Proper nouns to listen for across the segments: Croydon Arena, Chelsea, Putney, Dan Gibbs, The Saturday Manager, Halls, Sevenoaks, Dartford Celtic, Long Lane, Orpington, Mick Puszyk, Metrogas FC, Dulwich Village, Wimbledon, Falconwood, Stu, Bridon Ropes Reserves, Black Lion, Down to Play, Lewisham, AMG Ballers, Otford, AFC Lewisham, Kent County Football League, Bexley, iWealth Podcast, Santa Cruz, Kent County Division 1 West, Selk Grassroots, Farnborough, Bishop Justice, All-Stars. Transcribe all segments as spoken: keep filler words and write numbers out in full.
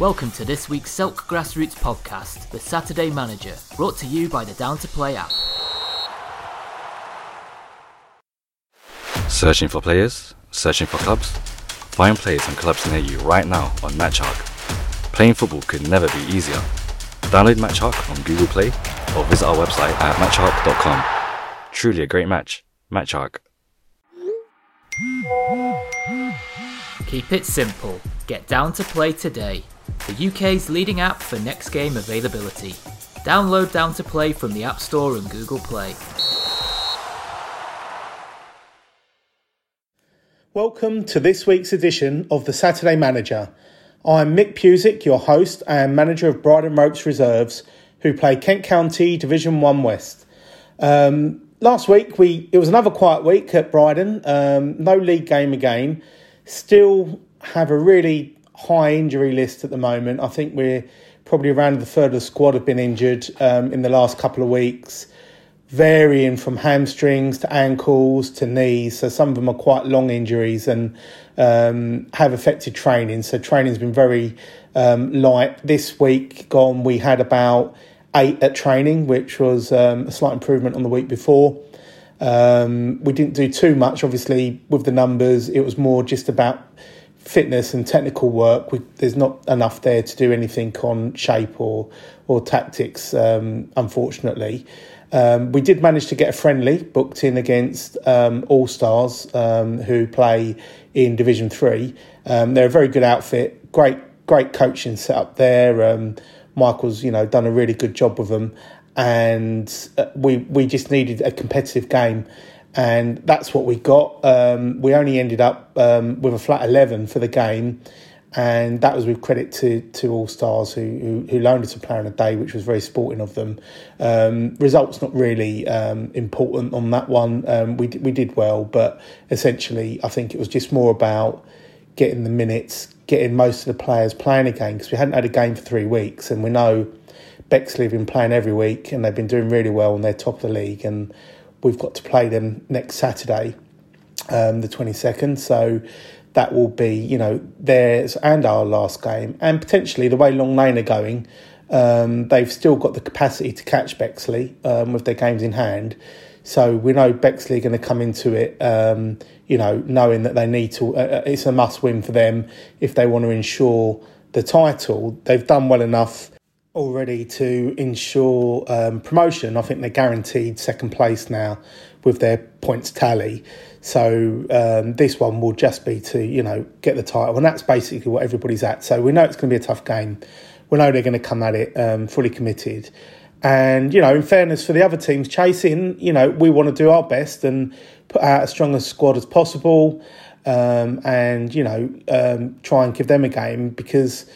Welcome to this week's Selk Grassroots podcast, The Saturday Manager, brought to you by the Down to Play app. Searching for players? Searching for clubs? Find players and clubs near you right now on Matchark. Playing football could never be easier. Download Matchark on Google Play or visit our website at matchark dot com. Truly a great match. Matchark. Keep it simple. Get Down to Play today, the U K's leading app for next game availability. Download Down to Play from the App Store and Google Play. Welcome to this week's edition of The Saturday Manager. I'm Mick Puszyk, your host and manager of Bridon Ropes Reserves, who play Kent County Division one West. Um, last week, we it was another quiet week at Bridon. Um, no league game again. Still have a really high injury list at the moment. I think we're probably around the third of the squad have been injured um, in the last couple of weeks, varying from hamstrings to ankles to knees. So some of them are quite long injuries and um, have affected training. So training's been very um, light. This week gone, we had about eight at training, which was um, a slight improvement on the week before. Um, we didn't do too much, obviously, with the numbers. It was more just about fitness and technical work. We, there's not enough there to do anything on shape or or tactics, um, unfortunately. Um, we did manage to get a friendly booked in against um, All-Stars, um, who play in Division three. Um, they're a very good outfit, great great coaching set up there. Um, Michael's, you know, done a really good job with them. And we we just needed a competitive game. And that's what we got. Um, we only ended up um, with a flat eleven for the game, and that was with credit to to All Stars, who, who who loaned us a player in a day, which was very sporting of them. Um, results not really um, important on that one. Um, we we did well, but essentially, I think it was just more about getting the minutes, getting most of the players playing again, because we hadn't had a game for three weeks, and we know Bexley have been playing every week, and they've been doing really well, and they're top of the league, and we've got to play them next Saturday, um, the twenty-second. So that will be, you know, theirs and our last game. And potentially the way Long Lane are going, um, they've still got the capacity to catch Bexley um, with their games in hand. So we know Bexley are going to come into it, um, you know, knowing that they need to. Uh, it's a must-win for them if they want to ensure the title. They've done well enough already to ensure um, promotion. I think they're guaranteed second place now with their points tally. So um, this one will just be to, you know, get the title. And that's basically what everybody's at. So we know it's going to be a tough game. We know they're going to come at it um, fully committed. And, you know, in fairness for the other teams chasing, you know, we want to do our best and put out as strong a squad as possible um, and, you know, um, try and give them a game because,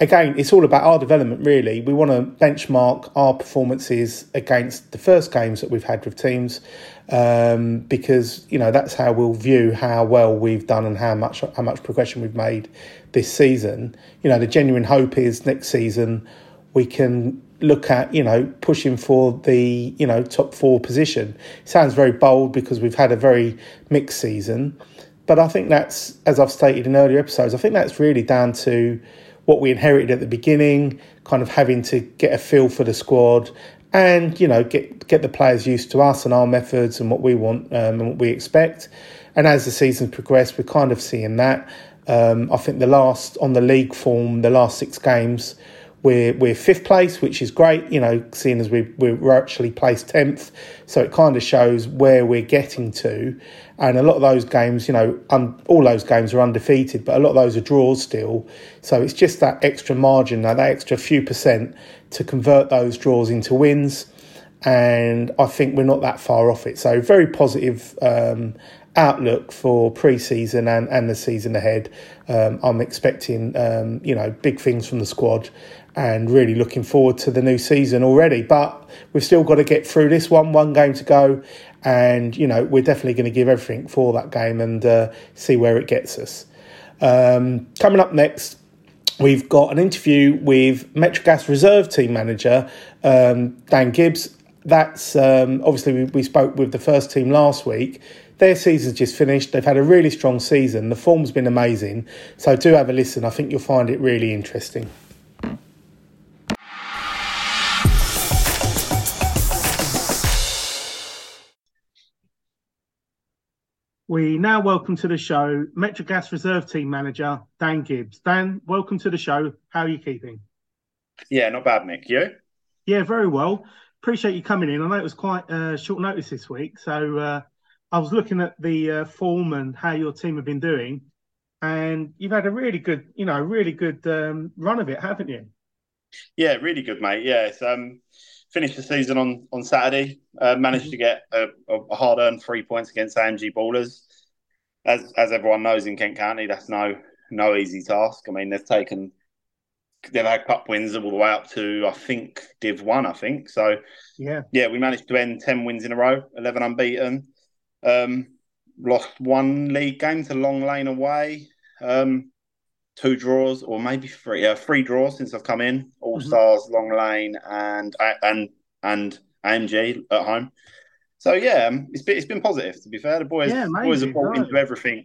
again, it's all about our development, really. We want to benchmark our performances against the first games that we've had with teams um, because, you know, that's how we'll view how well we've done and how much how much progression we've made this season. You know, the genuine hope is next season we can look at, you know, pushing for the, you know, top four position. It sounds very bold because we've had a very mixed season. But I think that's, as I've stated in earlier episodes, I think that's really down to what we inherited at the beginning, kind of having to get a feel for the squad and, you know, get get the players used to us and our methods and what we want um, and what we expect. And as the season's progressed, we're kind of seeing that. Um, I think the last, on the league form, the last six games, we're, we're fifth place, which is great, you know, seeing as we, we're actually placed tenth. So it kind of shows where we're getting to. And a lot of those games, you know, un- all those games are undefeated, but a lot of those are draws still. So it's just that extra margin, that extra few percent to convert those draws into wins. And I think we're not that far off it. So very positive um, outlook for pre-season and, and the season ahead. Um, I'm expecting, um, you know, big things from the squad and really looking forward to the new season already. But we've still got to get through this one, one game to go. And, you know, we're definitely going to give everything for that game and uh, see where it gets us. Um, coming up next, we've got an interview with Metrogas reserve team manager, um, Dan Gibbs. That's um, obviously we, we spoke with the first team last week. Their season's just finished. They've had a really strong season. The form's been amazing. So do have a listen. I think you'll find it really interesting. We now welcome to the show Metrogas Reserve Team Manager, Dan Gibbs. Dan, welcome to the show. How are you keeping? Yeah, not bad, Mick. You? Yeah, very well. Appreciate you coming in. I know it was quite uh, short notice this week, so uh, I was looking at the uh, form and how your team have been doing, and you've had a really good, you know, really good um, run of it, haven't you? Yeah, really good, mate. Yeah, it's um, finished the season on on Saturday. Uh, managed mm-hmm. to get a, a hard-earned three points against A M G Ballers. As as everyone knows in Kent County, that's no no easy task. I mean, they've taken they've had cup wins all the way up to I think Div One. I think so. Yeah, yeah. We managed to end ten wins in a row, eleven unbeaten. Um, lost one league game to Long Lane away. Um, Two draws, or maybe three, uh, three draws since I've come in. All-Stars, mm-hmm. Long Lane, and and and A M G at home. So yeah, it's been it's been positive. To be fair, the boys yeah, boys have bought into everything,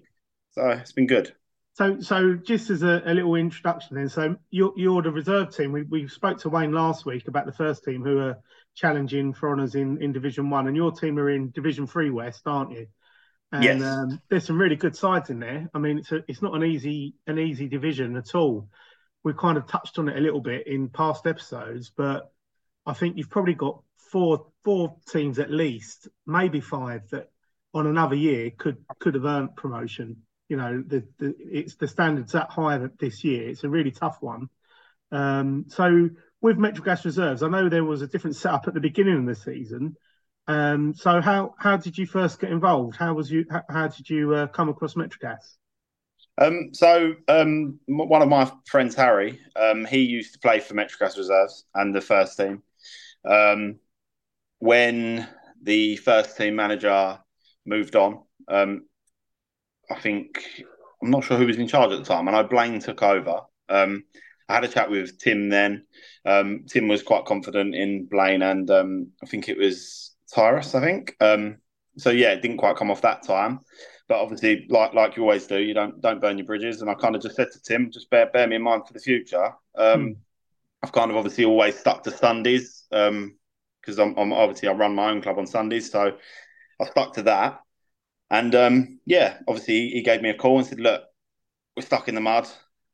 so it's been good. So so just as a, a little introduction, then. So you're you're the reserve team. We we spoke to Wayne last week about the first team who are challenging for honours in, in Division One, and your team are in Division Three West, aren't you? And yes. um, there's some really good sides in there. I mean, it's a, it's not an easy an easy division at all. We've kind of touched on it a little bit in past episodes, but I think you've probably got four four teams at least, maybe five, that on another year could, could have earned promotion. You know, the, the it's the standard's that high that this year. It's a really tough one. Um, so with Metrogas Reserves, I know there was a different setup at the beginning of the season. Um, so how, how did you first get involved? How was you? How, how did you uh, come across Metrogas? Um, so um, one of my friends, Harry, um, he used to play for Metrogas Reserves and the first team. Um, when the first team manager moved on, um, I think I'm not sure who was in charge at the time. I know Blaine took over. Um, I had a chat with Tim then. Um, Tim was quite confident in Blaine, and um, I think it was Tyrus, I think. Um, so yeah, it didn't quite come off that time, but obviously, like like you always do, you don't don't burn your bridges. And I kind of just said to Tim, just bear bear me in mind for the future. Um, mm. I've kind of obviously always stuck to Sundays because um, I'm, I'm obviously I run my own club on Sundays, so I stuck to that. And um, yeah, obviously he gave me a call and said, "Look, we're stuck in the mud.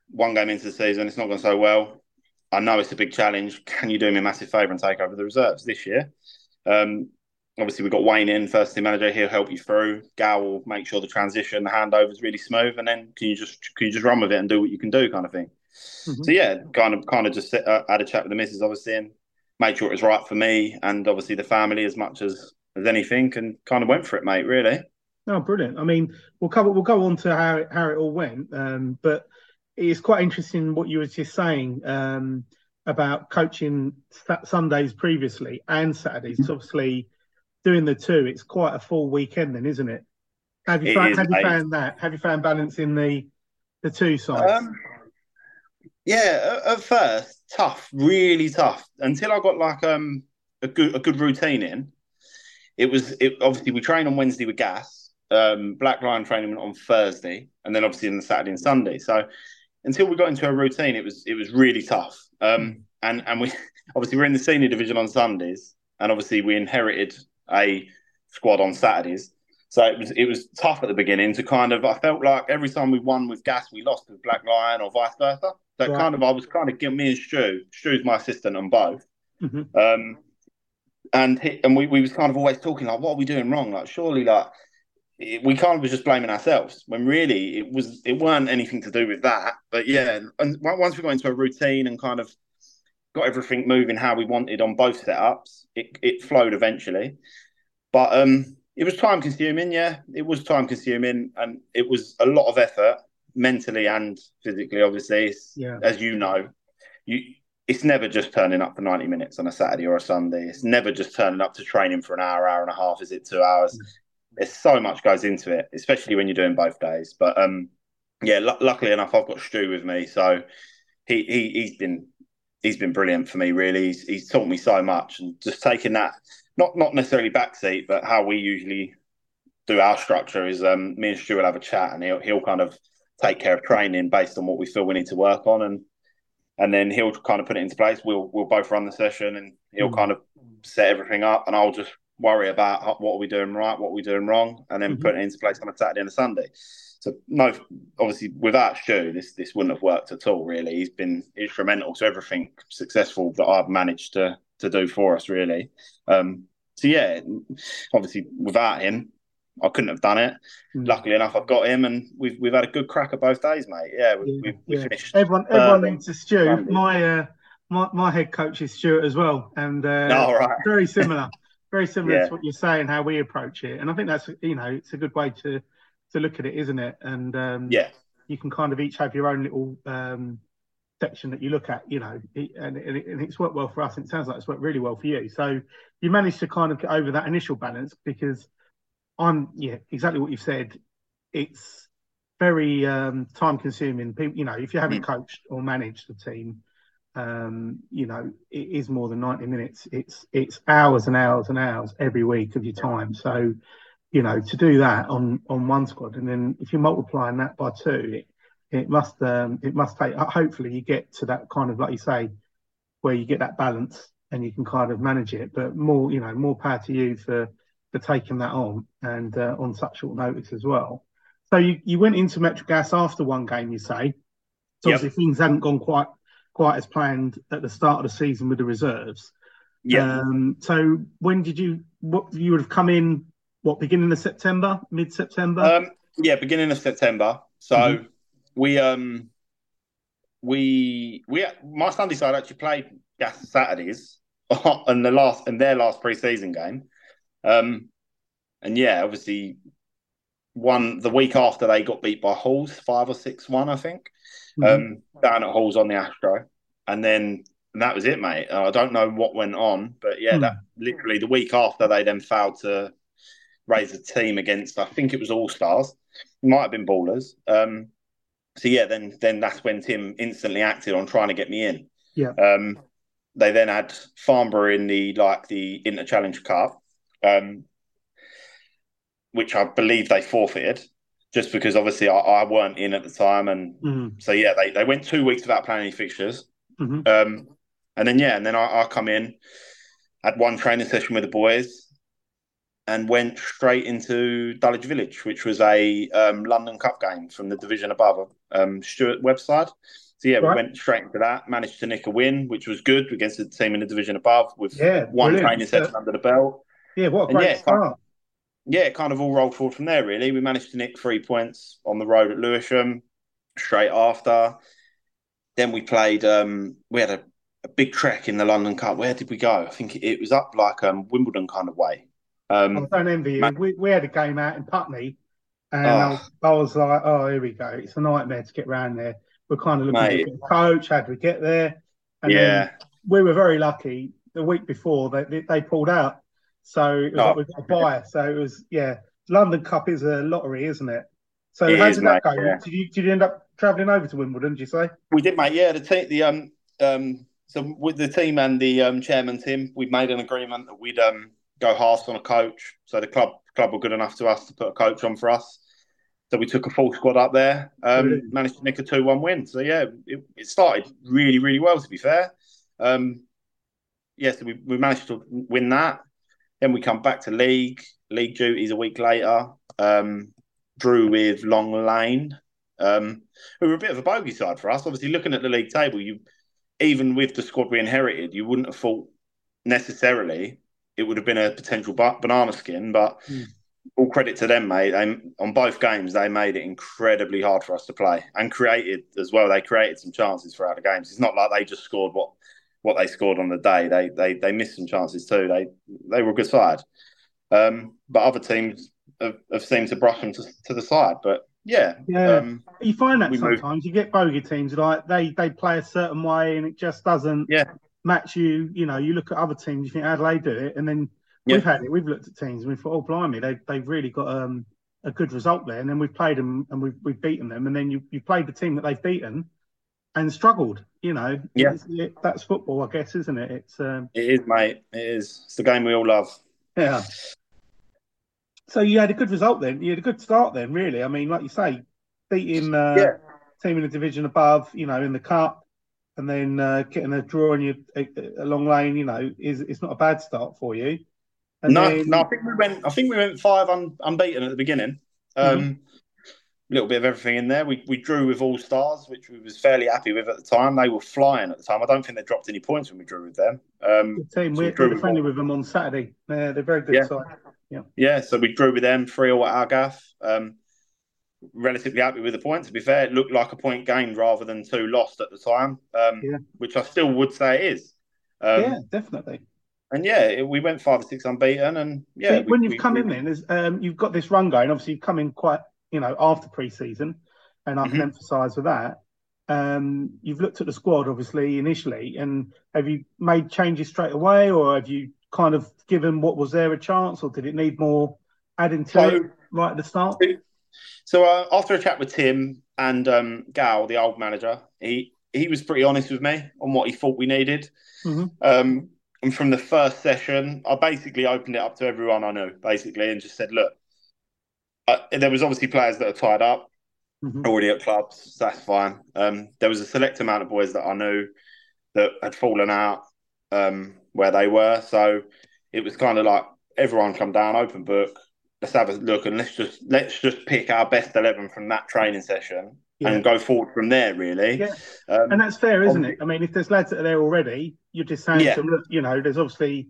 One game into the season, it's not gone so well. I know it's a big challenge. Can you do me a massive favour and take over the reserves this year?" Um, Obviously, we've got Wayne in, first team manager. He'll help you through. Gal will make sure the transition, the handover is really smooth, and then can you just can you just run with it and do what you can do, kind of thing. Mm-hmm. So yeah, kind of kind of just sit, uh, had a chat with the missus, obviously, and made sure it was right for me and obviously the family as much as, as anything, and kind of went for it, mate. Really. Oh, brilliant. I mean, we'll cover we'll go on to how it, how it all went, um, but it's quite interesting what you were just saying um, about coaching Sundays previously and Saturdays. Mm-hmm. Obviously. Doing the two, it's quite a full weekend then, isn't it? Have you, it found, is, have you found that? Have you found balance in the the two sides? Um, yeah, at, at first, tough, really tough. Until I got like um a good a good routine in. It was it, obviously we train on Wednesday with Gas, um, Black Lion training on Thursday, and then obviously on the Saturday and Sunday. So until we got into a routine, it was it was really tough. Um, and and we obviously we're in the senior division on Sundays, and obviously we inherited a squad on Saturdays, so it was it was tough at the beginning to kind of. I felt like every time we won with Gas, we lost with Black Lion or vice versa. So right. kind of, I was kind of giving me and Stu. Stu's my assistant on both, mm-hmm. um, and he, and we we was kind of always talking like, what are we doing wrong? Like surely like it, we kind of was just blaming ourselves when really it was it weren't anything to do with that. But yeah, and once we got into a routine and kind of got everything moving how we wanted on both setups, it it flowed eventually. But um, it was time consuming, yeah. It was time consuming and it was a lot of effort mentally and physically, obviously. Yeah. As you know, you it's never just turning up for ninety minutes on a Saturday or a Sunday. It's never just turning up to training for an hour, hour and a half. Is it two hours? Mm. There's so much goes into it, especially when you're doing both days. But um, yeah, l- luckily enough, I've got Stu with me. So he, he, he's been... He's been brilliant for me, really. He's, he's taught me so much, and just taking that, not not necessarily backseat, but how we usually do our structure is um, me and Stu will have a chat, and he'll he'll kind of take care of training based on what we feel we need to work on, and and then he'll kind of put it into place. We'll we'll both run the session, and he'll mm-hmm. kind of set everything up, and I'll just worry about what are we doing right, what are we doing wrong, and then mm-hmm. putting it into place on a Saturday and a Sunday. So no, obviously without Stu, this this wouldn't have worked at all. Really, he's been instrumental to everything successful that I've managed to to do for us. Really, um, so yeah, obviously without him, I couldn't have done it. Mm. Luckily enough, I've got him, and we've we've had a good crack at both days, mate. Yeah, we yeah, we, we yeah. finished. Everyone everyone needs a Stu. My uh, my my head coach is Stuart as well, and uh, oh, right. very similar, very similar yeah. to what you're saying, how we approach it, and I think that's you know it's a good way to. to look at it, isn't it? And um, yeah, you can kind of each have your own little um, section that you look at, you know, and, and it's worked well for us. And it sounds like it's worked really well for you. So you managed to kind of get over that initial balance because I'm, yeah, exactly what you've said. It's very um, time consuming. People, you know, if you haven't mm. coached or managed the team, um, you know, it is more than ninety minutes. It's, it's hours and hours and hours every week of your time. So, you know, to do that on, on one squad, and then if you're multiplying that by two, it, it must um, it must take. Hopefully, you get to that kind of, like you say, where you get that balance and you can kind of manage it. But more, you know, more power to you for for taking that on and uh, on such short notice as well. So you, you went into Metrogas after one game, you say. So yep. obviously things hadn't gone quite quite as planned at the start of the season with the reserves. Yeah. Um, so when did you? What you would have come in? What, beginning of September, mid-September? Um, yeah, beginning of September. So mm-hmm. we, um, we, we, my Sunday side actually played Gas Saturdays on the last and their last pre-season game, um, and yeah, obviously one the week after they got beat by Halls five or six one, I think, mm-hmm. um, down at Halls on the Astro, and then. And that was it, mate. I don't know what went on, but yeah, mm-hmm. that literally the week after they then failed to. Raise a team against, I think it was All-Stars. It might have been Ballers. Um, so, yeah, then then that's when Tim instantly acted on trying to get me in. Yeah. Um, they then had Farnborough in the, like, the Inter-Challenge Cup, um, which I believe they forfeited, just because, obviously, I, I weren't in at the time. And mm-hmm. so, yeah, they, they went two weeks without playing any fixtures. Mm-hmm. Um, and then, yeah, and then I, I come in, had one training session with the boys, and went straight into Dulwich Village, which was a um, London Cup game from the division above um, Stuart Webside. So, yeah, right. we went straight into that, managed to nick a win, which was good against the team in the division above with yeah, one brilliant. training session uh, under the belt. Yeah, what a great yeah, start. Kind of, yeah, it kind of all rolled forward from there, really. We managed to nick three points on the road at Lewisham straight after. Then we played, um, we had a, a big trek in the London Cup. Where did we go? I think it, it was up like um, Wimbledon kind of way. Um, I don't envy you. Man- we, we had a game out in Putney, and oh. I, was, I was like, "Oh, here we go! It's a nightmare to get round there." We're kind of looking Mate. at the coach. How do we get there? And yeah, we were very lucky. The week before, they they, they pulled out, so it was oh. like we got a buyer. So it was yeah. London Cup is a lottery, isn't it? So it how is, did that mate, go? Yeah. Did you did you end up travelling over to Wimbledon? Did you say we did, mate? Yeah, the team, the um um. So with the team and the um chairman Tim, we made an agreement that we'd um. go halves on a coach. So the club club were good enough to us to put a coach on for us. So we took a full squad up there, um, really? managed to nick a two one win. So, yeah, it, it started really, really well, to be fair. Um, yeah, so we, we managed to win that. Then we come back to league. League duties a week later. Um, drew with Long Lane. Um, who were a bit of a bogey side for us. Obviously, looking at the league table, you even with the squad we inherited, you wouldn't have thought necessarily... It would have been a potential banana skin, but mm. all credit to them, mate. They, on both games, they made it incredibly hard for us to play and created as well. They created some chances throughout the games. It's not like they just scored what, what they scored on the day. They they they missed some chances too. They they were a good side, um, but other teams have, have seemed to brush them to, to the side. But yeah, yeah, um, you find that sometimes moved. you get bogey teams like they they play a certain way and it just doesn't. Yeah. match you, you know, you look at other teams, you think, how do they do it? And then yeah. we've had it, we've looked at teams and we thought, oh, blimey, they, they've really got um, a good result there. And then we've played them and we've, we've beaten them. And then you, you played the team that they've beaten and struggled, you know. Yeah. It, that's football, I guess, isn't it? It's um, It is, mate. It is. It's the game we all love. Yeah. So you had a good result then. You had a good start then, really. I mean, like you say, beating uh, a yeah. team in the division above, you know, in the cup. And then uh, getting a draw in your, a, a Long Lane, you know, is it's not a bad start for you. And no, then... no, I think we went. I think we went five un, unbeaten at the beginning. Um, mm-hmm. A little bit of everything in there. We we drew with All-Stars, which we was fairly happy with at the time. They were flying at the time. I don't think they dropped any points when we drew with them. Um, the team so we drew friendly with them on Saturday. Uh, they're very good yeah. side. Yeah, yeah. So we drew with them three all at our gaff. Um, relatively happy with the point. To be fair, it looked like a point gained rather than two lost at the time. Um, yeah. Which I still would say it is. Um, yeah, definitely. And yeah, we went five or six unbeaten, and yeah. See, when we, you've we, come we, in, then um, you've got this run going. Obviously, you've come in quite, you know, after pre-season, and I can mm-hmm. emphasise with that. Um, you've looked at the squad, obviously, initially, and have you made changes straight away, or have you kind of given what was there a chance, or did it need more adding to so, it right at the start? So uh, after a chat with Tim and um, Gal, the old manager, he he was pretty honest with me on what he thought we needed. Mm-hmm. Um, and from the first session, I basically opened it up to everyone I knew, basically, and just said, look, Uh, there was obviously players that are tied up mm-hmm. already at clubs. So that's fine. Um, there was a select amount of boys that I knew that had fallen out um, where they were. So it was kind of like everyone come down, open book. Let's have a look and let's just let's just pick our best eleven from that training session yeah. and go forward from there. Really, yeah. um, and that's fair, isn't it? I mean, if there's lads that are there already, you're just saying yeah. to them, look, you know, there's obviously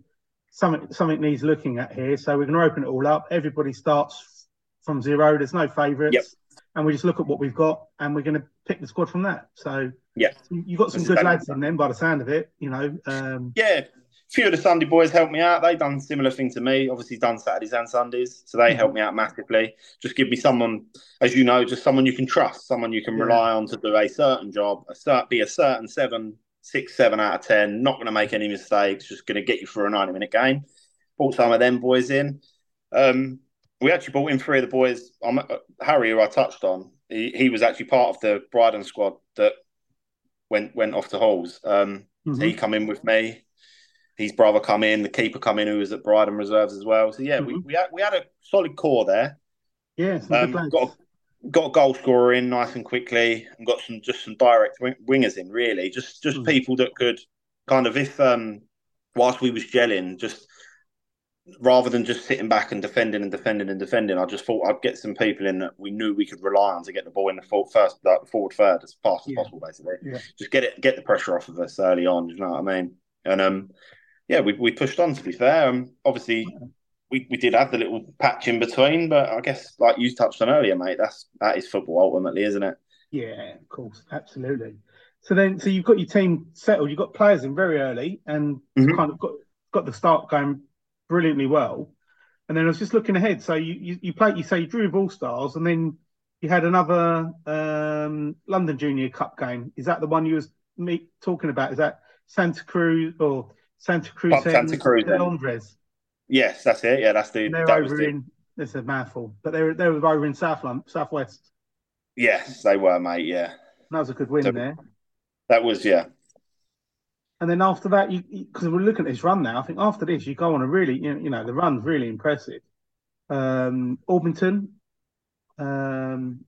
something something needs looking at here. So we're going to open it all up. Everybody starts from zero, there's no favourites, yep. and we just look at what we've got, and we're going to pick the squad from that. So yeah, you've got some That's good lads in them by the sound of it, you know. Um, yeah, a few of the Sunday boys helped me out. They done similar thing to me. Obviously done Saturdays and Sundays, so they mm-hmm. helped me out massively. Just give me someone, as you know, just someone you can trust, someone you can yeah. rely on to do a certain job, a cert, be a certain seven, six, seven out of ten. Not going to make any mistakes. Just going to get you through a ninety-minute game. Brought some of them boys in. Um, We actually brought in three of the boys. Um, Harry, who I touched on, he, he was actually part of the Bridon squad that went went off to Halls. Um, mm-hmm. He come in with me. His brother come in. The keeper come in, who was at Bridon Reserves as well. So, yeah, mm-hmm. we, we, had, we had a solid core there. Yeah, um, got, a, got a goal scorer in nice and quickly and got some just some direct wing- wingers in, really. Just, just mm-hmm. people that could kind of, if um, whilst we was gelling, just... rather than just sitting back and defending and defending and defending, I just thought I'd get some people in that we knew we could rely on to get the ball in the forward, first, like forward third as fast as yeah. possible, basically. Yeah. Just get it, get the pressure off of us early on. You know what I mean? And um, yeah, we we pushed on. To be fair, um, obviously yeah. we, we did have the little patch in between, but I guess like you touched on earlier, mate, that's that is football ultimately, isn't it? Yeah, of course, absolutely. So then, so you've got your team settled. You've got players in very early, and mm-hmm. kind of got got the start going brilliantly well. And then I was just looking ahead. So you you, you played, you say you drew with All-Stars, and then you had another um, London Junior Cup game. Is that the one you was me talking about? Is that Santa Cruz or Santa Cruz? Oh, Santa Cruz. Andres. Yes, that's it. Yeah, that's the. They're that over in. The... It's a mouthful, but they were they were over in South Southwest. Yes, they were, mate. Yeah, and that was a good win so, there. That was yeah. And then after that, you because we're looking at this run now, I think after this, you go on a really, you know, you know the run's really impressive. Um, Orpington, um,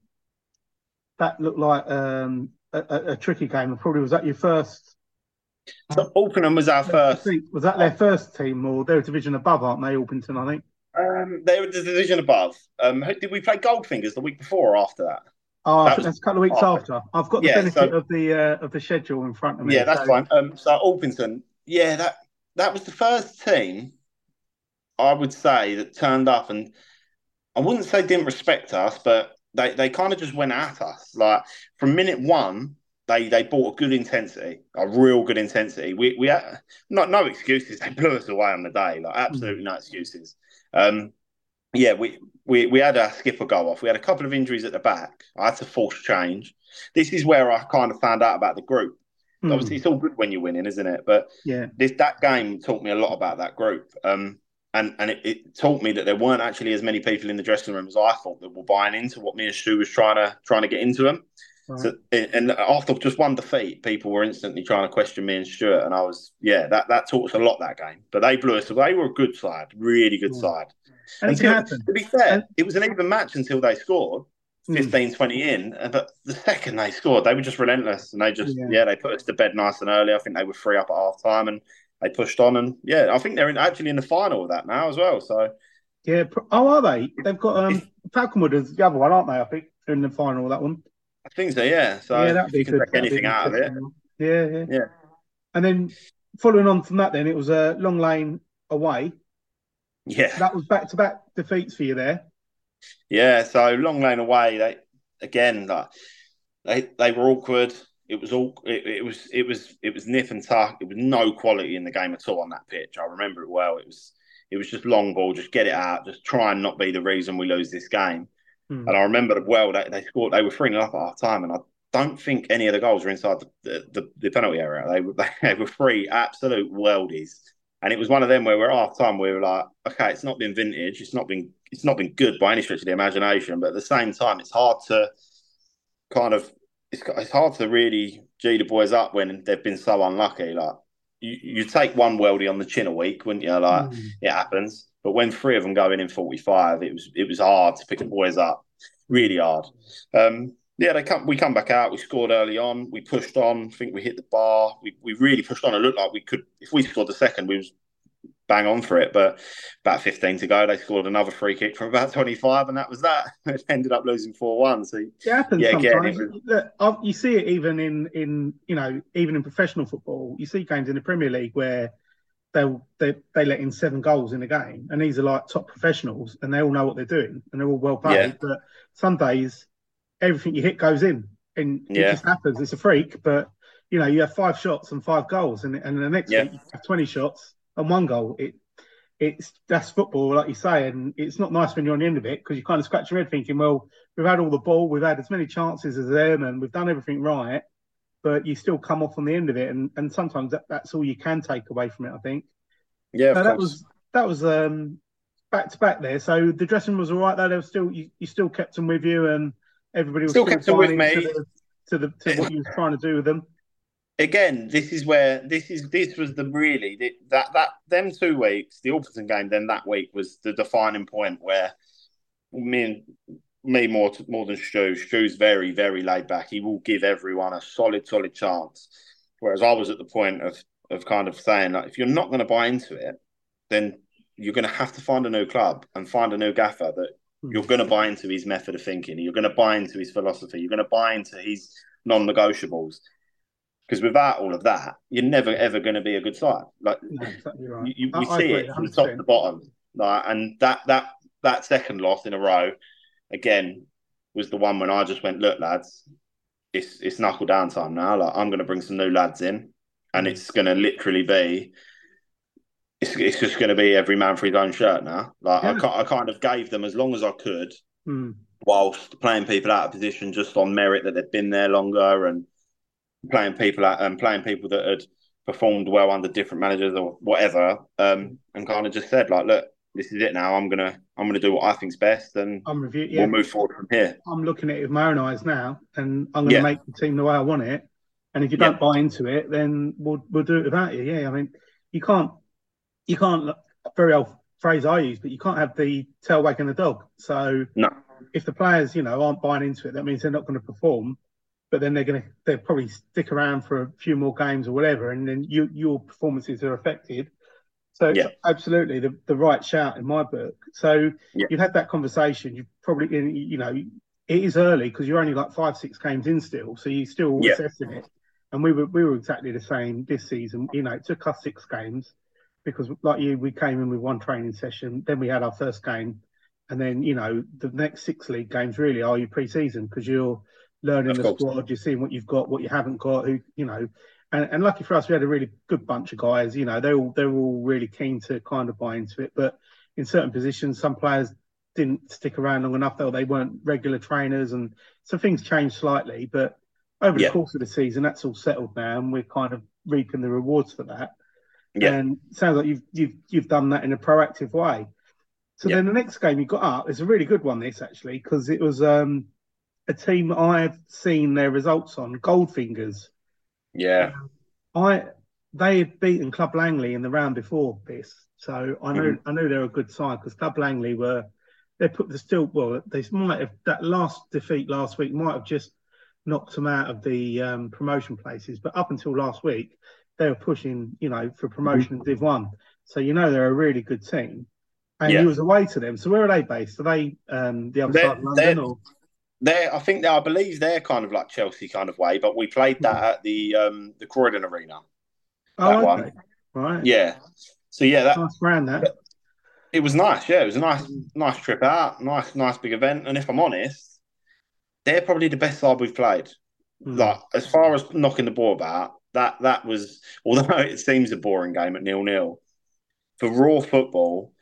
that looked like um, a, a, a tricky game. Probably was that your first? So Orpington was our first. Was that their first team, or they're a division above, aren't they, Orpington, I think? Um, they were the division above. Um, did we play Goldfingers the week before or after that? Oh, that I think that's a couple of weeks after. after. I've got the yeah, benefit so, of the uh, of the schedule in front of me. Yeah, that's so. fine. Um, so, Orpington, yeah, that that was the first team, I would say, that turned up. And I wouldn't say didn't respect us, but they, they kind of just went at us. Like, from minute one, they they bought a good intensity, a real good intensity. We we had, not, no excuses. They blew us away on the day. Like, absolutely mm-hmm. no excuses. Um, yeah, we... We we had our skipper go off. We had a couple of injuries at the back. I had to force change. This is where I kind of found out about the group. Mm. Obviously, it's all good when you're winning, isn't it? But yeah, this that game taught me a lot about that group. Um, and and it, it taught me that there weren't actually as many people in the dressing room as I thought that were buying into what me and Stu was trying to trying to get into them. Right. So and after just one defeat, people were instantly trying to question me and Stuart. And I was yeah, that that taught us a lot that game. But they blew us away. They were a good side, really good yeah. side. And until, to be fair, and, it was an even match until they scored fifteen, mm. twenty in. But the second they scored, they were just relentless. And they just, yeah. yeah, they put us to bed nice and early. I think they were three up at half time. And they pushed on, and yeah, I think they're in, actually in the final of that now as well. So yeah, oh, are they? They've got um, Falconwood is the other one, aren't they? I think they're in the final of that one. I think so. Yeah. So yeah, that'd be good. Take anything out of it. Yeah, yeah, yeah. And then following on from that, then it was a uh, Long Lane away. Yeah, that was back to back defeats for you there. Yeah, so Long Lane away, they again, like they they were awkward. It was all it, it was it was it was nip and tuck. It was no quality in the game at all on that pitch. I remember it well. It was it was just long ball, just get it out, just try and not be the reason we lose this game. Hmm. And I remember well that they, they scored. They were three nil up at half time, and I don't think any of the goals were inside the the, the, the penalty area. They were they were three absolute worldies. And it was one of them where we're half time. We were like, okay, it's not been vintage. It's not been it's not been good by any stretch of the imagination. But at the same time, it's hard to kind of it's it's hard to really gee the boys up when they've been so unlucky. Like you, you take one worldie on the chin a week, wouldn't you? Like mm. it happens. But when three of them go in in forty-five, it was it was hard to pick the boys up, really hard. Um, yeah, they come. We come back out. We scored early on. We pushed on. I think we hit the bar. We we really pushed on. It looked like we could. If we scored the second, we was bang on for it. But about fifteen to go, they scored another free kick from about twenty-five, and that was that. It ended up losing four one. So it happens yeah, sometimes. Again, it was... You see it even in in you know even in professional football. You see games in the Premier League where they they they let in seven goals in a game, and these are like top professionals, and they all know what they're doing, and they're all well paid. Yeah. But some days. Everything you hit goes in, and yeah. it just happens. It's a freak, but you know you have five shots and five goals, and and the next yeah. week you have twenty shots and one goal. It it's that's football, like you say, and it's not nice when you're on the end of it because you kind of scratch your head thinking, well, we've had all the ball, we've had as many chances as them, and we've done everything right, but you still come off on the end of it, and and sometimes that, that's all you can take away from it. I think. Yeah, so that course. was that was um back to back there. So the dressing was all right though. They were still you, you still kept them with you and. Everybody was still, still kept them with me to, the, to, the, to what you were trying to do with them. Again, this is where this is. This was the really the, that that them two weeks, the Orpington game. Then that week was the defining point where me and me more more than Stu. Stu's very very laid back. He will give everyone a solid solid chance. Whereas I was at the point of of kind of saying like, if you're not going to buy into it, then you're going to have to find a new club and find a new gaffer that. You're going to buy into his method of thinking. You're going to buy into his philosophy. You're going to buy into his non-negotiables. Because without all of that, you're never, ever going to be a good side. Like no, exactly right. you, we I, see I it from top to bottom. Like, and that that that second loss in a row, again, was the one when I just went, look, lads, it's it's knuckle down time now. Like I'm going to bring some new lads in. And it's going to literally be... It's, it's just going to be every man for his own shirt now. Like yeah. I, I kind of gave them as long as I could, mm. whilst playing people out of position just on merit that they've been there longer and playing people out and playing people that had performed well under different managers or whatever. Um, and kind of just said like, look, this is it now. I'm gonna I'm gonna do what I think's best, and I'm review- yeah. we'll move forward from here. I'm looking at it with my own eyes now, and I'm going to yeah. make the team the way I want it. And if you don't yeah. buy into it, then we'll we'll do it without you. Yeah, I mean, you can't. You can't, very old phrase I use, but you can't have the tail wagging the dog. So no. if the players, you know, aren't buying into it, that means they're not going to perform. But then they're going to, they'll probably stick around for a few more games or whatever, and then you, your performances are affected. So yeah. it's absolutely the, the right shout in my book. So yeah. you've had that conversation. You probably, you know, it is early because you're only like five, six games in still, so you're still yeah. assessing it. And we were we were exactly the same this season. You know, it took us six games. Because like you, we came in with one training session, then we had our first game, and then, you know, the next six league games really are your pre-season because you're learning the squad, you're seeing what you've got, what you haven't got, who, you know. And, and lucky for us, we had a really good bunch of guys, you know, they're all, they're all really keen to kind of buy into it. But in certain positions, some players didn't stick around long enough, though they weren't regular trainers, and so things changed slightly. But over yeah. the course of the season, that's all settled now, and we're kind of reaping the rewards for that. Yeah. And sounds like you've you've you've done that in a proactive way. So yeah. then the next game you got up is a really good one. This actually because it was um, a team I've seen their results on, Goldfingers. Yeah, I they had beaten Club Langley in the round before this, so I know mm-hmm. I know they're a good side because Club Langley were they put the still well they might have that last defeat last week might have just knocked them out of the um, promotion places, but up until last week. they were pushing, you know, for promotion in Div One. So you know they're a really good team. And yeah. he was away to them. So where are they based? Are they um, the other they're, side of London? Or? I think I believe they're kind of like Chelsea kind of way, but we played that mm. at the um, the Croydon Arena. Oh, that okay. one. Right. Yeah. So yeah, that nice round that. It was nice. Yeah, it was a nice, nice trip out. Nice, nice big event. And if I'm honest, they're probably the best side we've played. Mm. Like as far as knocking the ball about, that that was. Although it seems a boring game at nil-nil, for raw football.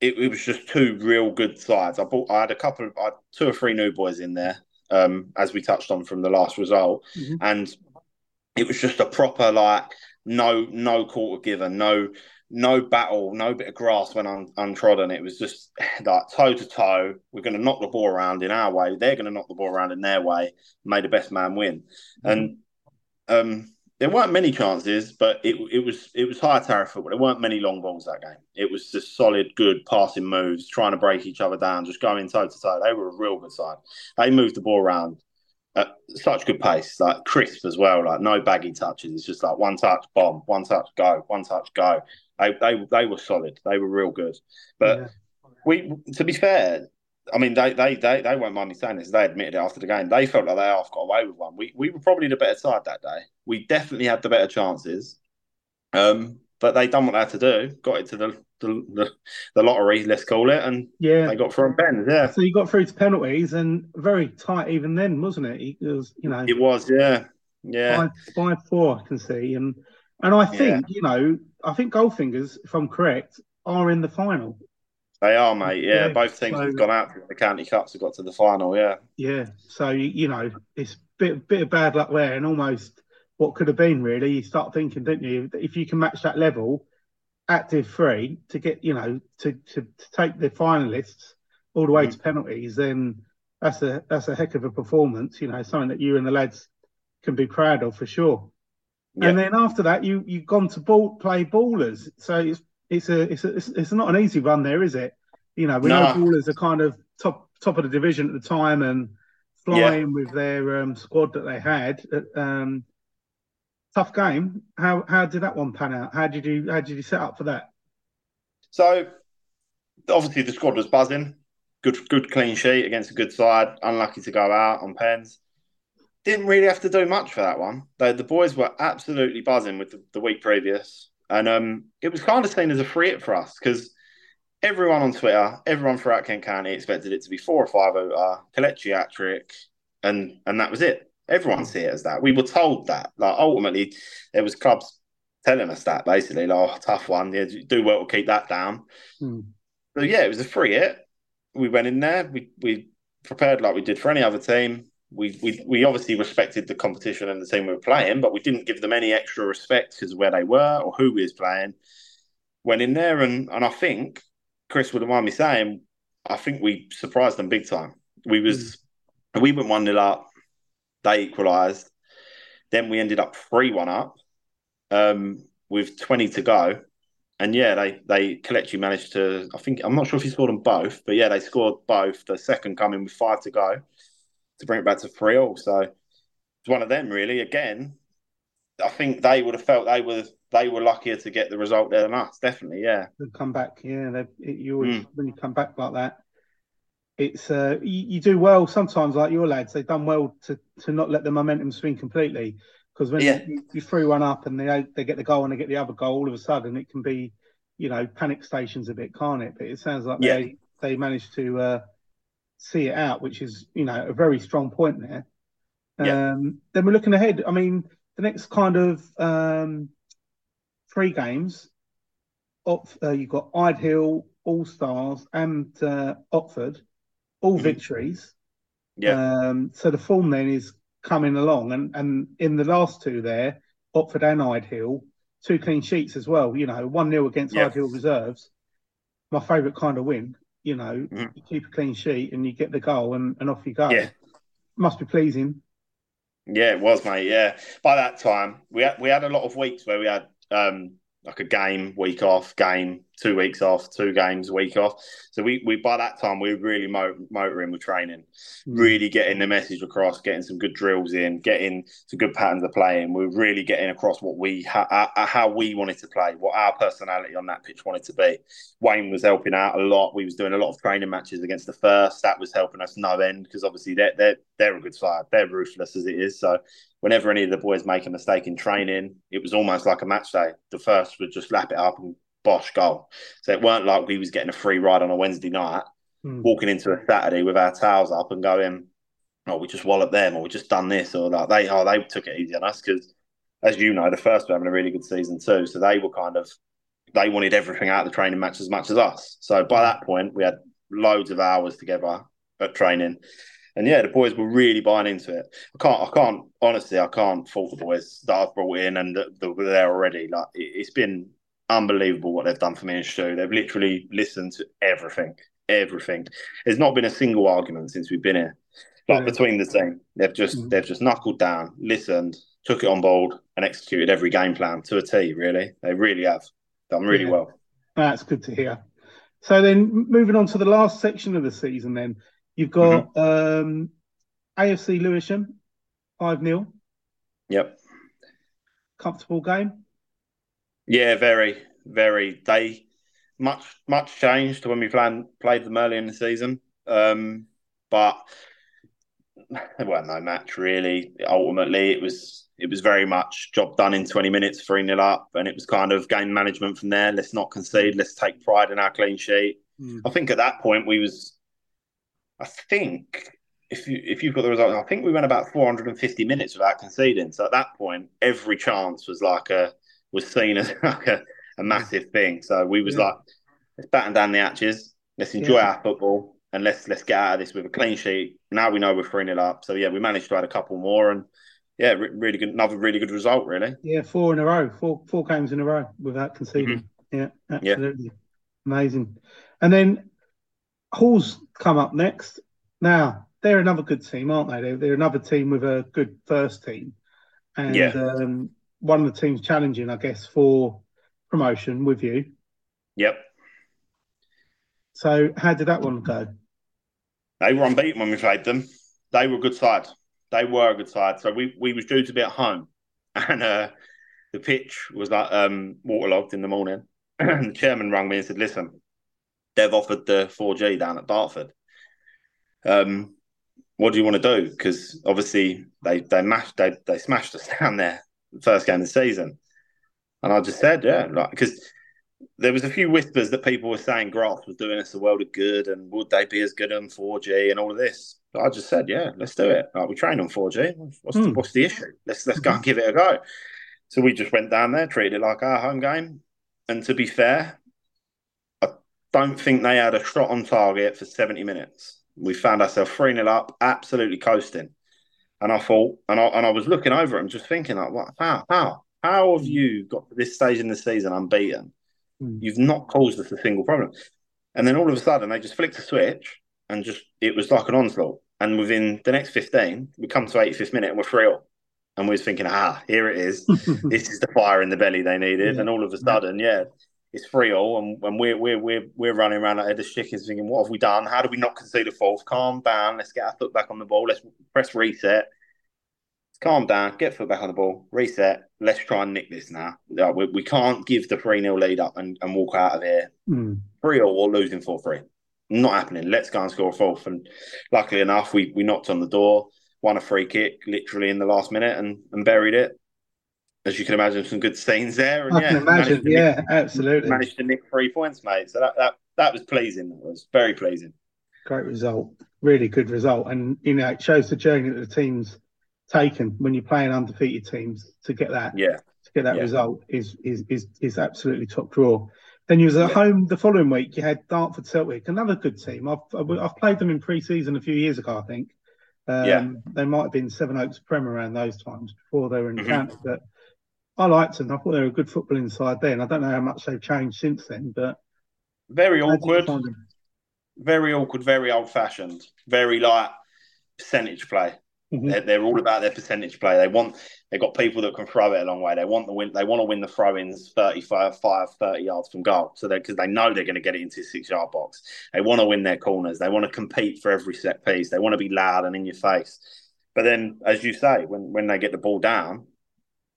It, it was just two real good sides. I bought. I had a couple of I had two or three new boys in there, um, as we touched on from the last result, mm-hmm. and it was just a proper like no no quarter given, no no battle, no bit of grass went un, untrodden. It was just like toe to toe. We're going to knock the ball around in our way. They're going to knock the ball around in their way. May the best man win. Mm-hmm. And um, there weren't many chances, but it it was it was high tariff football. There weren't many long balls that game. It was just solid, good passing moves, trying to break each other down, just going toe to toe. They were a real good side. They moved the ball around at such good pace, like crisp as well, like no baggy touches. It's just like one touch, bomb, one touch, go, one touch, go. They they they were solid. They were real good. But yeah. we, to be fair, I mean, they, they they they won't mind me saying this. They admitted it after the game. They felt like they half got away with one. We we were probably the better side that day. We definitely had the better chances. Um, but they done what they had to do. Got it to the the, the, the lottery, let's call it, and yeah. they got through pens. Yeah. So you got through to penalties, and very tight even then, wasn't it? It was, you know. It was, yeah, yeah. Five four, I can see, and and I think yeah. you know, I think Goldfingers, if I'm correct, are in the final. They are, mate. Yeah, yeah both teams so, have gone out for the county cups. Have got to the final. Yeah, yeah. So you know, it's a bit, bit of bad luck there, and almost what could have been. Really, you start thinking, don't you? If you can match that level at Div Three to get, you know, to, to, to take the finalists all the way mm. to penalties, then that's a that's a heck of a performance. You know, something that you and the lads can be proud of for sure. Yeah. And then after that, you you've gone to ball play Ballers. So it's. It's a, it's a, it's not an easy run there, is it? You know, we nah. know Ballers are kind of top, top of the division at the time and flying yeah. with their um, squad that they had. Um, tough game. How, how did that one pan out? How did you, how did you set up for that? So, obviously the squad was buzzing. Good, good clean sheet against a good side. Unlucky to go out on pens. Didn't really have to do much for that one. Though the boys were absolutely buzzing with the, the week previous. And um, it was kind of seen as a free hit for us because everyone on Twitter, everyone throughout Kent County expected it to be four or five over, Kelechi hat-trick, and and that was it. Everyone see it as that. We were told that. Like ultimately, there was clubs telling us that basically. Like, oh, tough one. Yeah, do well to keep that down. Hmm. So yeah, it was a free hit. We went in there. We we prepared like we did for any other team. We we we obviously respected the competition and the team we were playing, but we didn't give them any extra respect because of where they were or who we was playing. Went in there and and I think Chris wouldn't mind me saying, I think we surprised them big time. We was mm. we went one nil up, they equalised, then we ended up three one up, um, with twenty to go, and yeah, they they Kelechi managed to. I think I'm not sure if he scored them both, but yeah, they scored both. The second coming with five to go. To bring it back to three all, so it's one of them really. Again, I think they would have felt they were they were luckier to get the result there than us. Definitely, yeah. They've come back, yeah. They you always mm. when you come back like that, it's uh, you, you do well sometimes. Like your lads, they've done well to, to not let the momentum swing completely because when yeah. you, you threw one up and they they get the goal and they get the other goal, all of a sudden it can be, you know, panic stations a bit, can't it? But it sounds like yeah. they they managed to. Uh, see it out, which is, you know, a very strong point there. Yeah. Um, then we're looking ahead. I mean, the next kind of um, three games, Op, uh, you've got Ide Hill, All-Stars and uh, Otford, all mm-hmm. victories. Yeah. Um, so the form then is coming along. And, and in the last two there, Otford and Ide Hill, two clean sheets as well, you know, one nil against yeah. Ide Hill Reserves. My favourite kind of win. You know, mm-hmm. you keep a clean sheet and you get the goal and, and off you go. Yeah. Must be pleasing. Yeah, it was, mate. Yeah. By that time, we had, we had a lot of weeks where we had um, like a game, week off, game, two weeks off, two games, week off. So we, we by that time, we were really mo- motoring with training, really getting the message across, getting some good drills in, getting some good patterns of playing. We were really getting across what we how, how we wanted to play, what our personality on that pitch wanted to be. Wayne was helping out a lot. We was doing a lot of training matches against the First. That was helping us no end because obviously they're, they're, they're a good side. They're ruthless as it is. So whenever any of the boys make a mistake in training, it was almost like a match day. The First would just lap it up and bosh, goal. So it weren't like we was getting a free ride on a Wednesday night, mm. walking into a Saturday with our towels up and going, oh, we just walloped them, or we just done this, or like they, oh, they took it easy on us. Because as you know, the First were having a really good season too. So they were kind of, they wanted everything out of the training match as much as us. So by that point, we had loads of hours together at training. And yeah, the boys were really buying into it. I can't, I can't, honestly, I can't fault the boys that I've brought in and that, that were there already. Like it, it's been unbelievable what they've done for me and Stu. They've literally listened to everything, everything. There's not been a single argument since we've been here. Like yeah. between the team, they've just, mm-hmm. they've just knuckled down, listened, took it on board, and executed every game plan to a T. Really, they really have done really yeah. well. That's good to hear. So then, moving on to the last section of the season, then. You've got mm-hmm. um, A F C Lewisham, five nil. Yep. Comfortable game? Yeah, very, very. They much much changed when we plan, played them early in the season. Um, but there wasn't no match, really. Ultimately, it was it was very much job done in twenty minutes, three nil up. And it was kind of game management from there. Let's not concede. Let's take pride in our clean sheet. Mm. I think at that point, we was... I think if you if you've got the results, I think we went about four hundred fifty minutes without conceding. So at that point, every chance was like a was seen as like a, a massive thing. So we was yeah. like, let's batten down the hatches, let's enjoy yeah. our football, and let's let's get out of this with a clean sheet. Now we know we're three nil up. So yeah, we managed to add a couple more, and yeah, really good, another really good result, really. Yeah, four in a row, four four games in a row without conceding. Mm-hmm. Yeah, absolutely yeah. amazing. And then Halls come up next. Now, they're another good team, aren't they? They're, they're another team with a good first team. And yeah. um, one of the teams challenging, I guess, for promotion with you. Yep. So how did that one go? They were unbeaten when we played them. They were a good side. They were a good side. So we, we was due to be at home. And uh, the pitch was like um, waterlogged in the morning. The chairman rang me and said, listen, they've offered the four G down at Dartford. Um, what do you want to do? Because obviously they they mashed they they smashed us down there the first game of the season. And I just said, yeah, like because there was a few whispers that people were saying grass was doing us a world of good and would they be as good on four G and all of this. But I just said, yeah, let's do it. Like, we train on four G. What's hmm. the, what's the issue? Let's let's go and give it a go. So we just went down there, treated it like our home game. And to be fair, don't think they had a shot on target for seventy minutes. We found ourselves three nil up, absolutely coasting. And I thought, and I and I was looking over it and just thinking, like, what, how, how, how have you got to this stage in the season unbeaten? Mm. You've not caused us a single problem. And then all of a sudden, they just flicked a switch and just, it was like an onslaught. And within the next fifteen, we come to eighty-fifth minute and we're three all. And we was thinking, ah, here it is. This is the fire in the belly they needed. Yeah. And all of a sudden, yeah. It's free all, and, and we're we're we're we're running around like the chickens, thinking, "What have we done? How do we not concede a fourth? Calm down. Let's get our foot back on the ball. Let's press reset. Let's calm down. Get foot back on the ball. Reset. Let's try and nick this now. No, we, we can't give the three nil lead up and, and walk out of here mm. three all or losing four three. Not happening. Let's go and score a fourth." And luckily enough, we we knocked on the door, won a free kick literally in the last minute, and and buried it. As you can imagine, some good scenes there. And, I yeah, can imagine, yeah, nick, absolutely. Managed to nick three points, mate. So that, that that was pleasing. That was very pleasing. Great result. Really good result. And, you know, it shows the journey that the team's taken when you're playing undefeated teams to get that yeah. to get that yeah. result is, is is is absolutely top draw. Then you was at yeah. home the following week. You had Dartford Celtic, another good team. I've I've played them in pre-season a few years ago, I think. Um, yeah. They might have been Sevenoaks Prem around those times before they were in the mm-hmm. camp, but I liked them. I thought they were a good footballing side then. I don't know how much they've changed since then, but very awkward, very awkward, very old-fashioned, very like percentage play. Mm-hmm. They're, they're all about their percentage play. They want, they've got people that can throw it a long way. They want the win. They want to win the throw-ins thirty-five, thirty yards from goal. So they, because they know they're going to get it into the six-yard box. They want to win their corners. They want to compete for every set piece. They want to be loud and in your face. But then, as you say, when, when they get the ball down,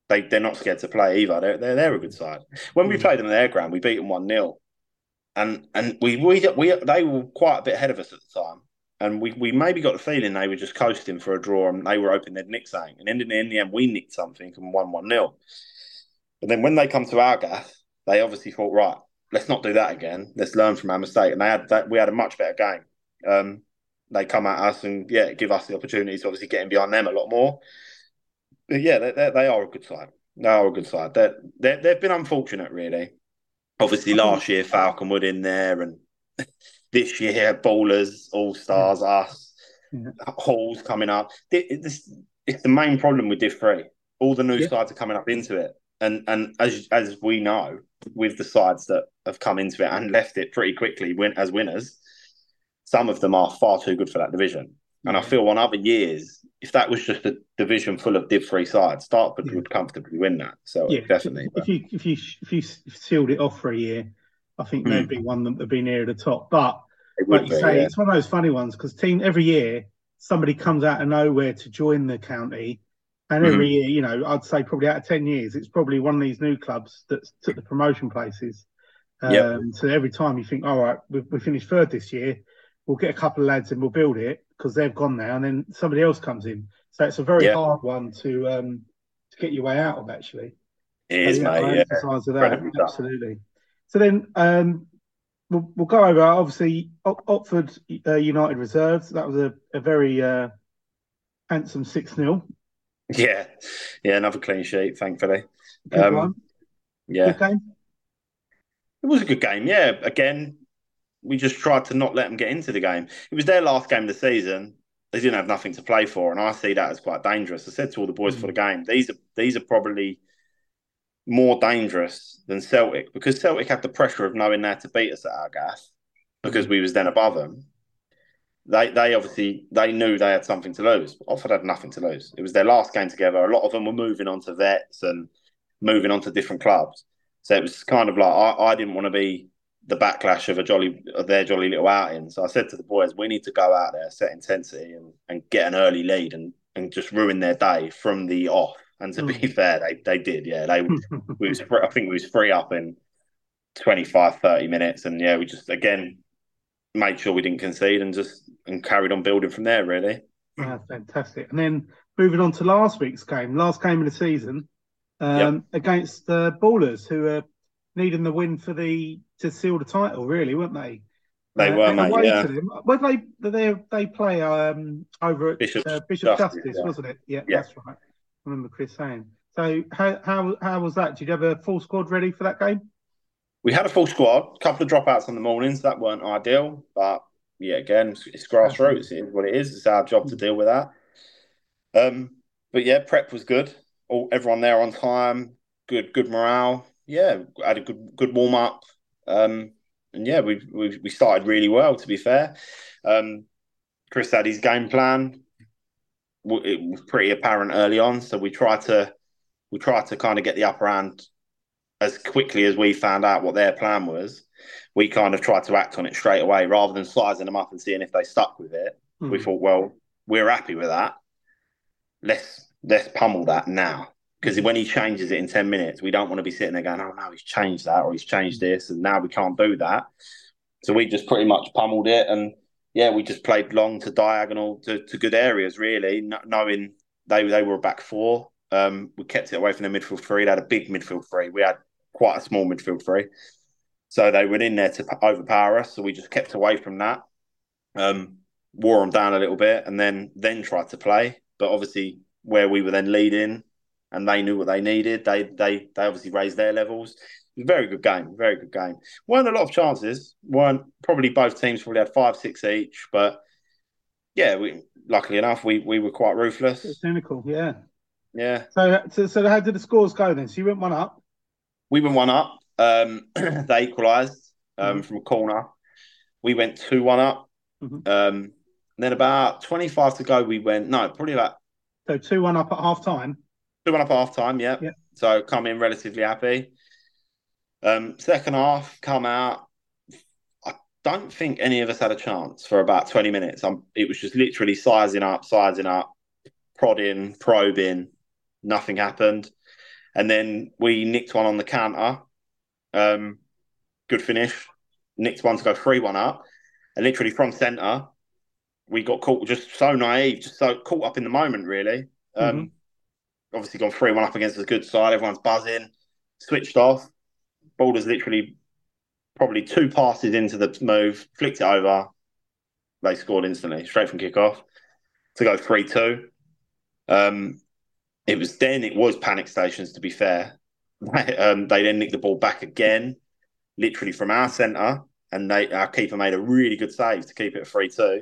they, they're not scared to play either. They're, they're, they're a good side. When we played them at their ground, we beat them one nil. And and we, we we they were quite a bit ahead of us at the time. And we, we maybe got the feeling they were just coasting for a draw and they were hoping they'd nick something. And in, in the end, we nicked something and won one nil. But then when they come to our gaff, they obviously thought, right, let's not do that again. Let's learn from our mistake. And they had that, we had a much better game. Um, they come at us and, yeah, give us the opportunity to obviously getting behind them a lot more. But, yeah, they, they, they are a good side. They are a good side. They're, they're, they've been unfortunate, really. Obviously, last year, Falconwood in there and... This year, Ballers, All-Stars, yeah. us, yeah. Halls coming up. It, this, it's the main problem with Div three. All the new yeah. sides are coming up into it. And and as as we know, with the sides that have come into it and left it pretty quickly win, as winners, some of them are far too good for that division. And I feel on other years, if that was just a division full of Div three sides, Dartford yeah. would comfortably win that. So, yeah. definitely. If, but... you, if, you, if you sealed it off for a year, I think mm. they'd be one that would be near the top. But like you be, say, yeah. it's one of those funny ones because team every year somebody comes out of nowhere to join the county. And every mm. year, you know, I'd say probably out of ten years, it's probably one of these new clubs that took the promotion places. Um, yep. So every time you think, all right, we, we finished third this year, we'll get a couple of lads and we'll build it because they've gone now. And then somebody else comes in. So it's a very yep. hard one to um, to get your way out of, actually. It is, mate. Yeah. Of that. Absolutely. So then um, we'll, we'll go over, obviously, Otford uh, United Reserves. That was a, a very uh, handsome six nil. Yeah. Yeah, another clean sheet, thankfully. Good um, one. Yeah. Good game? It was a good game, yeah. Again, we just tried to not let them get into the game. It was their last game of the season. They didn't have nothing to play for, and I see that as quite dangerous. I said to all the boys mm-hmm. for the game, these are these are probably... more dangerous than Celtic because Celtic had the pressure of knowing they to beat us at our gaff because we was then above them. They they obviously they knew they had something to lose. Otford had nothing to lose. It was their last game together. A lot of them were moving on to vets and moving on to different clubs. So it was kind of like I, I didn't want to be the backlash of a jolly of their jolly little outing. So I said to the boys, we need to go out there, set intensity and, and get an early lead and, and just ruin their day from the off. And to be fair, they they did, yeah. They we was I think we was free up in twenty-five, thirty minutes, and yeah, we just again made sure we didn't concede and just and carried on building from there, really. Yeah, fantastic. And then moving on to last week's game, last game of the season, um, yep. against the Ballers, who are needing the win for the to seal the title, really, weren't they? They uh, were, mate. Yeah. Well, they they they play um, over at Bishop, uh, Bishop Justice, Justice yeah. wasn't it? Yeah, yeah, that's right. I remember Chris saying. So how, how how was that? Did you have a full squad ready for that game? We had a full squad. A couple of dropouts on the mornings that weren't ideal, but yeah, again, it's, it's grassroots. It is what it is. It's our job to deal with that. Um, but yeah, prep was good. All everyone there on time. Good good morale. Yeah, had a good good warm up. Um, and yeah, we we we started really well. To be fair, um, Chris had his game plan. It was pretty apparent early on, so we tried to we tried to kind of get the upper hand as quickly as we found out what their plan was. We kind of tried to act on it straight away rather than sizing them up and seeing if they stuck with it. Mm. We thought, well, we're happy with that. Let's let's pummel that now because when he changes it in ten minutes, we don't want to be sitting there going, oh no, he's changed that or he's changed this, and now we can't do that. So we just pretty much pummeled it and. Yeah, we just played long to diagonal to, to good areas, really, knowing they they were back four. Um, we kept it away from the midfield three. They had a big midfield three. We had quite a small midfield three. So they went in there to overpower us, so we just kept away from that, um, wore them down a little bit, and then then tried to play. But obviously, where we were then leading and they knew what they needed, they they they obviously raised their levels. Very good game, very good game. Weren't a lot of chances. Weren't probably both teams probably had five, six each, but yeah, we luckily enough we we were quite ruthless. It's cynical, yeah, yeah. So, so so how did the scores go then? So you went one up. We went one up. Um, they equalised um, mm-hmm. from a corner. We went two one up. Mm-hmm. Um, and then about twenty-five to go, we went no, probably about So two one up at half-time? two one up at half-time, yeah. Yep. So come in relatively happy. Um, second half, come out. I don't think any of us had a chance for about twenty minutes. I'm, it was just literally sizing up, sizing up, prodding, probing. Nothing happened. And then we nicked one on the counter. Um, good finish. Nicked one to go three one up. And literally from centre, we got caught just so naive, just so caught up in the moment, really. Um, mm-hmm. Obviously gone three one up against the good side. Everyone's buzzing, switched off. Ballers literally probably two passes into the move, flicked it over. They scored instantly, straight from kickoff, to go three two. Um, it was then, it was panic stations, to be fair. um, they then nicked the ball back again, literally from our centre, and they, our keeper made a really good save to keep it three two.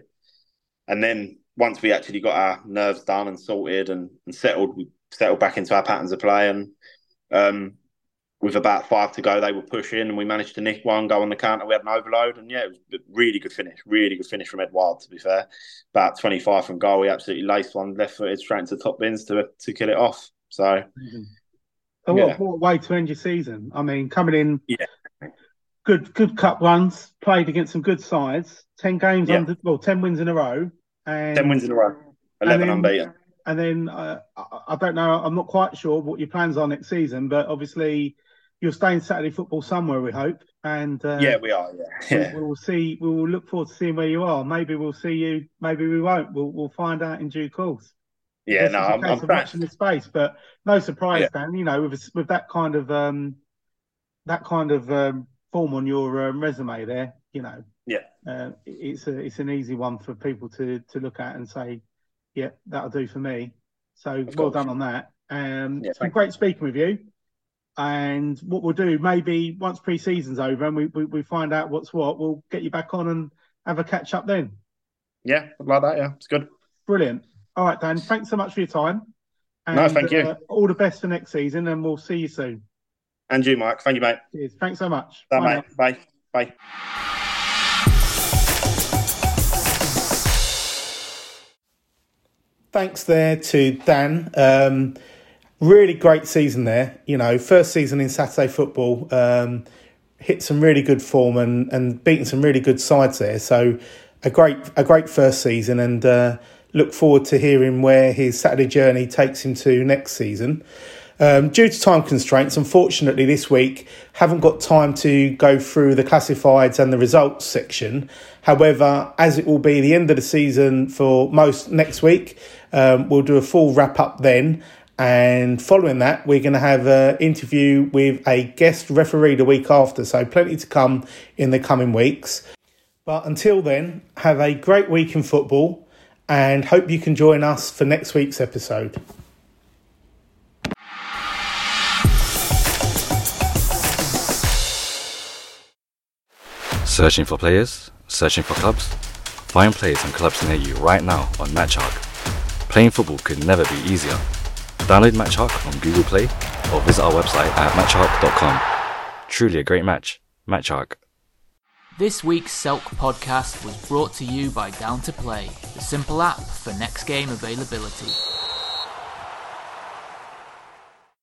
And then once we actually got our nerves done and sorted and, and settled, we settled back into our patterns of play. And um, with about five to go, they were pushing, and we managed to nick one, go on the counter. We had an overload, and yeah, it was a really good finish. Really good finish from Ed Wild, to be fair. About twenty-five from goal, we absolutely laced one left-footed straight into the top bins to to kill it off. So, mm-hmm. so yeah. what, what way to end your season? I mean, coming in, yeah, good good cup runs, played against some good sides, ten games yeah. under, well, ten wins in a row. And, ten wins in a row, eleven and then, unbeaten. And then uh, I don't know, I'm not quite sure what your plans are next season, but obviously you're staying Saturday football somewhere, we hope. And uh, yeah, we are. Yeah, yeah. We'll see. We will look forward to seeing where you are. Maybe we'll see you. Maybe we won't. We'll we'll find out in due course. Yeah, this no, I'm, I'm watching this space, but no surprise, yeah. Dan. You know, with with that kind of um, that kind of um, form on your um, resume, there, you know. Yeah, uh, it's a, it's an easy one for people to, to look at and say, yeah, that'll do for me. So of well course. done on that. Um, yeah, it's been great you. speaking with you. And what we'll do, maybe once pre-season's over and we, we, we find out what's what, we'll get you back on and have a catch-up then. Yeah, like that, yeah. It's good. Brilliant. All right, Dan, thanks so much for your time. And, no, thank you. Uh, all the best for next season, and we'll see you soon. And you, Mike. Thank you, mate. Cheers. Thanks so much. Bye, Bye mate. Now. Bye. Bye. Thanks there to Dan. Um, really great season there. You know, first season in Saturday football, um, hit some really good form and, and beaten some really good sides there. So a great a great first season, and uh, look forward to hearing where his Saturday journey takes him to next season. Um, due to time constraints, unfortunately this week, haven't got time to go through the classifieds and the results section. However, as it will be the end of the season for most next week, um, we'll do a full wrap-up then. And following that, we're going to have an interview with a guest referee the week after. So plenty to come in the coming weeks. But until then, have a great week in football, and hope you can join us for next week's episode. Searching for players? Searching for clubs? Find players and clubs near you right now on Matchark. Playing football could never be easier. Download Matchark on Google Play or visit our website at matchark dot com. Truly a great match. Matchark. This week's Selk podcast was brought to you by Down to Play, the simple app for next game availability.